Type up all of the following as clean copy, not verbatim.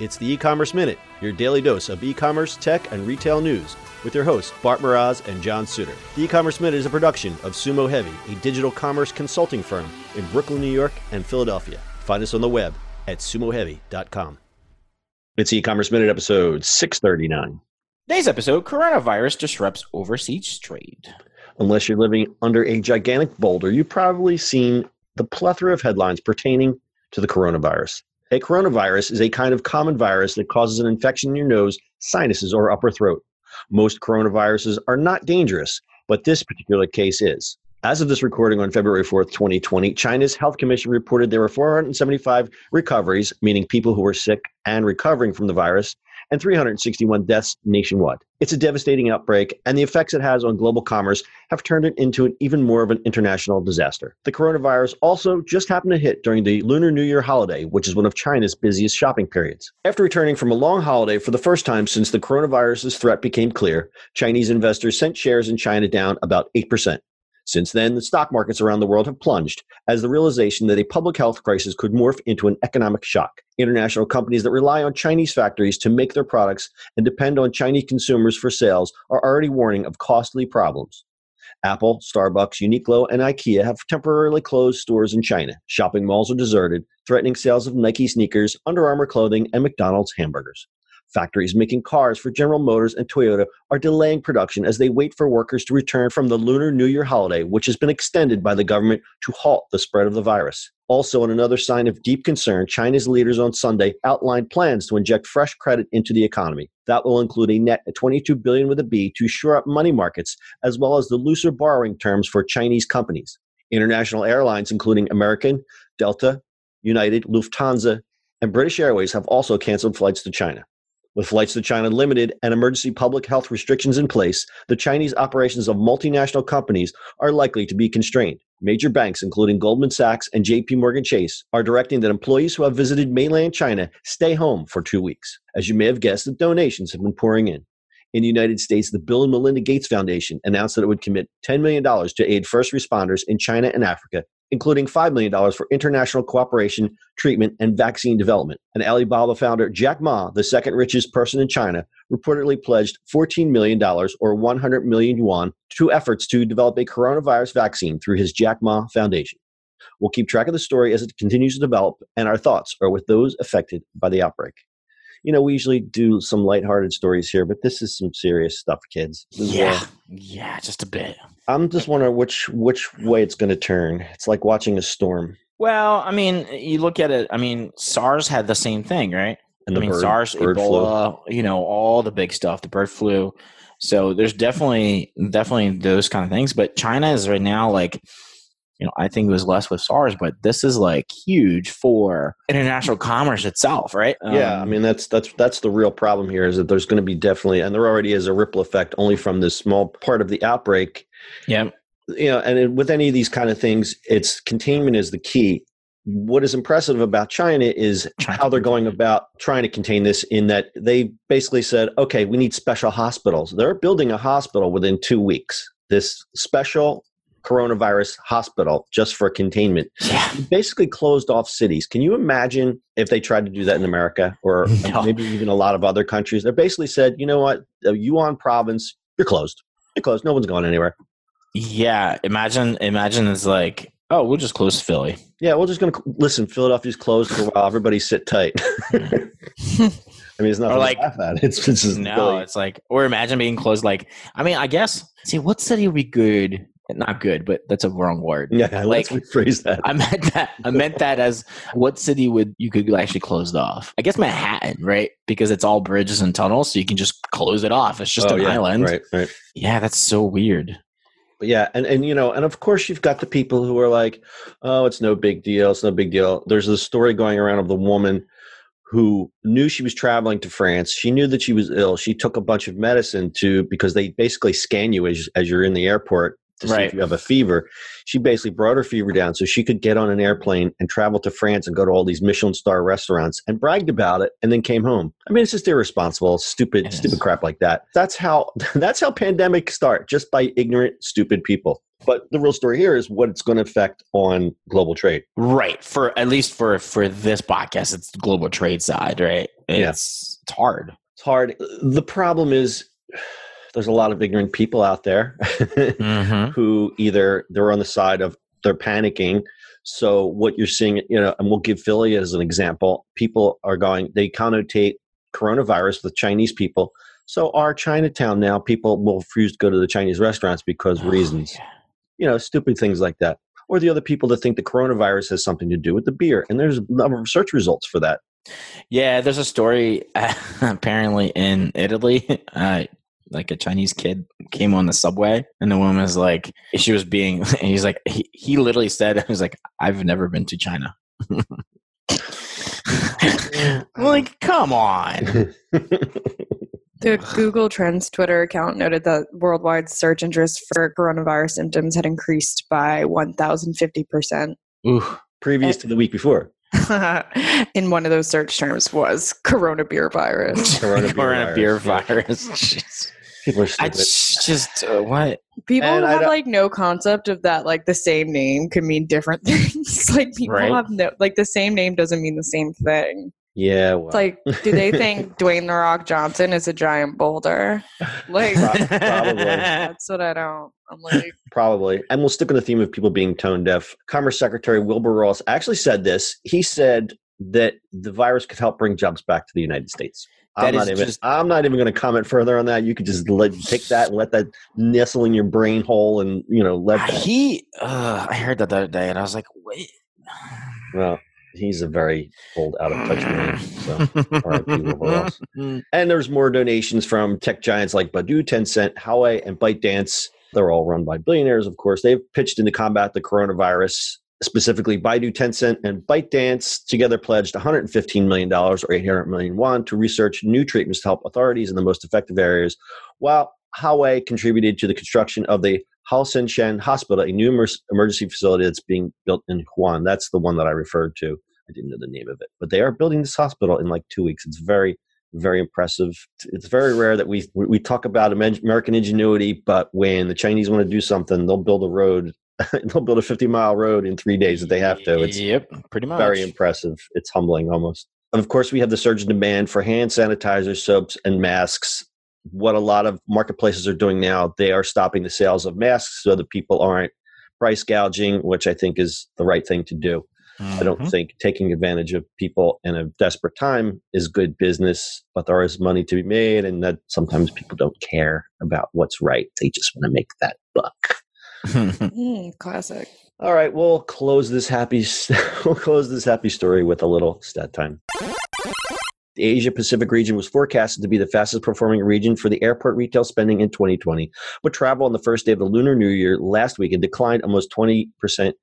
It's the E-Commerce Minute, your daily dose of e-commerce, tech, and retail news, with your hosts Bart Mroz and John Suter. The E-Commerce Minute is a production of Sumo Heavy, a digital commerce consulting firm in Brooklyn, New York, and Philadelphia. Find us on the web at sumoheavy.com. It's E-Commerce Minute episode 639. Today's episode, coronavirus disrupts overseas trade. Unless you're living under a gigantic boulder, you've probably seen the plethora of headlines pertaining to the coronavirus. A coronavirus is a kind of common virus that causes an infection in your nose, sinuses, or upper throat. Most coronaviruses are not dangerous, but this particular case is. As of this recording on February 4th, 2020, China's Health Commission reported there were 475 recoveries, meaning people who were sick and recovering from the virus, and 361 deaths nationwide. It's a devastating outbreak, and the effects it has on global commerce have turned it into an even more of an international disaster. The coronavirus also just happened to hit during the Lunar New Year holiday, which is one of China's busiest shopping periods. After returning from a long holiday for the first time since the coronavirus's threat became clear, Chinese investors sent shares in China down about 8%. Since then, the stock markets around the world have plunged as the realization that a public health crisis could morph into an economic shock. International companies that rely on Chinese factories to make their products and depend on Chinese consumers for sales are already warning of costly problems. Apple, Starbucks, Uniqlo, and IKEA have temporarily closed stores in China. Shopping malls are deserted, threatening sales of Nike sneakers, Under Armour clothing, and McDonald's hamburgers. Factories making cars for General Motors and Toyota are delaying production as they wait for workers to return from the Lunar New Year holiday, which has been extended by the government to halt the spread of the virus. Also, in another sign of deep concern, China's leaders on Sunday outlined plans to inject fresh credit into the economy. That will include a net of $22 billion with a B to shore up money markets, as well as the looser borrowing terms for Chinese companies. International airlines, including American, Delta, United, Lufthansa, and British Airways, have also canceled flights to China. With flights to China limited and emergency public health restrictions in place, the Chinese operations of multinational companies are likely to be constrained. Major banks, including Goldman Sachs and JP Morgan Chase, are directing that employees who have visited mainland China stay home for 2 weeks. As you may have guessed, the donations have been pouring in. In the United States, the Bill and Melinda Gates Foundation announced that it would commit $10 million to aid first responders in China and Africa, including $5 million for international cooperation, treatment, and vaccine development. And Alibaba founder Jack Ma, the second richest person in China, reportedly pledged $14 million or 100 million yuan to efforts to develop a coronavirus vaccine through his Jack Ma Foundation. We'll keep track of the story as it continues to develop, and our thoughts are with those affected by the outbreak. You know, we usually do some lighthearted stories here, but this is some serious stuff, kids. Yeah, just a bit. I'm just wondering which way it's going to turn. It's like watching a storm. Well, I mean, you look at it. I mean, SARS had the same thing, right? And SARS, bird Ebola, flu. You know, all the big stuff, the bird flu. So there's definitely those kind of things. But China is right now like, you know, I think it was less with SARS, but this is like huge for international commerce itself, right? Yeah, I mean, that's the real problem here is that there's going to be definitely, and there already is a ripple effect only from this small part of the outbreak. Yeah. You know, and with any of these kind of things, it's containment is the key. What is impressive about China is how they're going about trying to contain this in that they basically said, okay, we need special hospitals. They're building a hospital within 2 weeks. This special coronavirus hospital just for containment. Yeah. Basically closed off cities. Can you imagine if they tried to do that in America or maybe even a lot of other countries? They basically said, you know what, Yunnan province, you're closed. You're closed. No one's going anywhere. Yeah. Imagine it's like, oh, we'll just close Philly. Yeah, we're just going to listen, Philadelphia's closed for a while. Everybody sit tight. I mean, it's not like that. It's just no, Philly. It's like, or imagine being closed. Like, I mean, I guess, see, what city would be good? Not good, but that's a wrong word. Yeah, like, let's rephrase that. I meant that as what city would you could actually close off? I guess Manhattan, right? Because it's all bridges and tunnels, so you can just close it off. It's just an island. Right. Yeah, that's so weird. But yeah, and you know, and of course you've got the people who are like, oh, it's no big deal. It's no big deal. There's this story going around of the woman who knew she was traveling to France. She knew that she was ill. She took a bunch of medicine because they basically scan you as you're in the airport. to see if you have a fever. She basically brought her fever down so she could get on an airplane and travel to France and go to all these Michelin star restaurants and bragged about it and then came home. I mean, it's just irresponsible, stupid crap like that. That's how pandemics start, just by ignorant, stupid people. But the real story here is what it's going to affect on global trade. Right. For at least for this podcast, it's the global trade side, right? It's hard. It's hard. The problem is there's a lot of ignorant people out there who either they're on the side of they're panicking. So what you're seeing, and we'll give Philly as an example. People are going, they connotate coronavirus with Chinese people. So our Chinatown now, people will refuse to go to the Chinese restaurants because reasons. Yeah. Stupid things like that. Or the other people that think the coronavirus has something to do with the beer. And there's a number of search results for that. Yeah, there's a story apparently in Italy. Like a Chinese kid came on the subway and the woman was like, he literally said, I was like, I've never been to China. I'm like, come on. The Google Trends Twitter account noted that worldwide search interest for coronavirus symptoms had increased by 1,050%. Ooh, previous to the week before. In one of those search terms was coronavirus. People are stupid. What? People have like no concept of that. Like the same name could mean different things. Like people have no, like the same name doesn't mean the same thing. Yeah, well. It's like, do they think Dwayne The Rock Johnson is a giant boulder? Like, probably. That's what I don't. I'm like, probably. And we'll stick on the theme of people being tone deaf. Commerce Secretary Wilbur Ross actually said this. He said that the virus could help bring jobs back to the United States. I'm not even going to comment further on that. You could just take that and let that nestle in your brain hole, and I heard that the other day, and I was like, wait. Well. He's a very old, out-of-touch man. So, R.I.P. And there's more donations from tech giants like Baidu, Tencent, Huawei, and ByteDance. They're all run by billionaires, of course. They've pitched in to combat the coronavirus. Specifically, Baidu, Tencent, and ByteDance together pledged $115 million, or 800 million won, to research new treatments to help authorities in the most effective areas, while Huawei contributed to the construction of the Huoshenshan Hospital, a new emergency facility that's being built in Wuhan. That's the one that I referred to. I didn't know the name of it. But they are building this hospital in like 2 weeks. It's very, very impressive. It's very rare that we talk about American ingenuity, but when the Chinese want to do something, they'll build a road. They'll build a 50-mile road in 3 days if they have to. It's pretty much. Very impressive. It's humbling almost. And of course, we have the surge in demand for hand sanitizers, soaps, and masks. What a lot of marketplaces are doing now, they are stopping the sales of masks so that people aren't price gouging, which I think is the right thing to do. I don't think taking advantage of people in a desperate time is good business, but there is money to be made, and that sometimes people don't care about what's right. They just want to make that buck. Classic. All right, we'll close this happy story with a little stat time. The Asia-Pacific region was forecasted to be the fastest-performing region for the airport retail spending in 2020, but travel on the first day of the Lunar New Year last week had declined almost 20%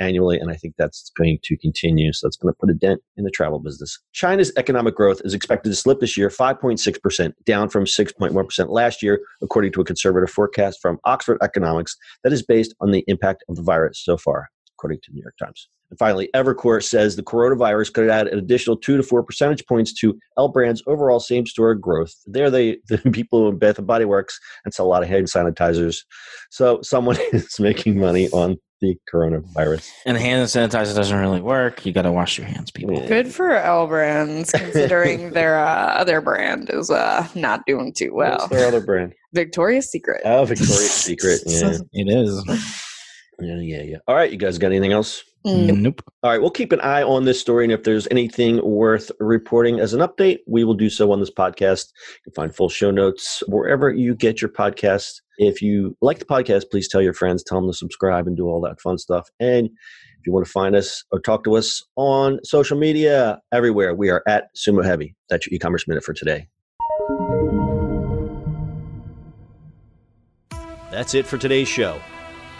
annually, and I think that's going to continue, so that's going to put a dent in the travel business. China's economic growth is expected to slip this year 5.6%, down from 6.1% last year, according to a conservative forecast from Oxford Economics that is based on the impact of the virus so far, according to the New York Times. And finally, Evercore says the coronavirus could add an additional 2 to 4 percentage points to L Brand's overall same-store growth. They're the people who in Bath and Body Works and sell a lot of hand sanitizers. So someone is making money on the coronavirus. And hand sanitizer doesn't really work. You got to wash your hands, people. Good for L Brands, considering their other brand is not doing too well. What's their other brand? Victoria's Secret. Oh, Victoria's Secret. Yeah, it is. Yeah. All right, you guys got anything else? Nope. All right, we'll keep an eye on this story, and if there's anything worth reporting as an update, we will do so on this podcast. You can find full show notes wherever you get your podcasts. If you like the podcast, please tell your friends, tell them to subscribe and do all that fun stuff. And if you want to find us or talk to us on social media, everywhere, we are at Sumo Heavy. That's your e-commerce minute for today. That's it for today's show.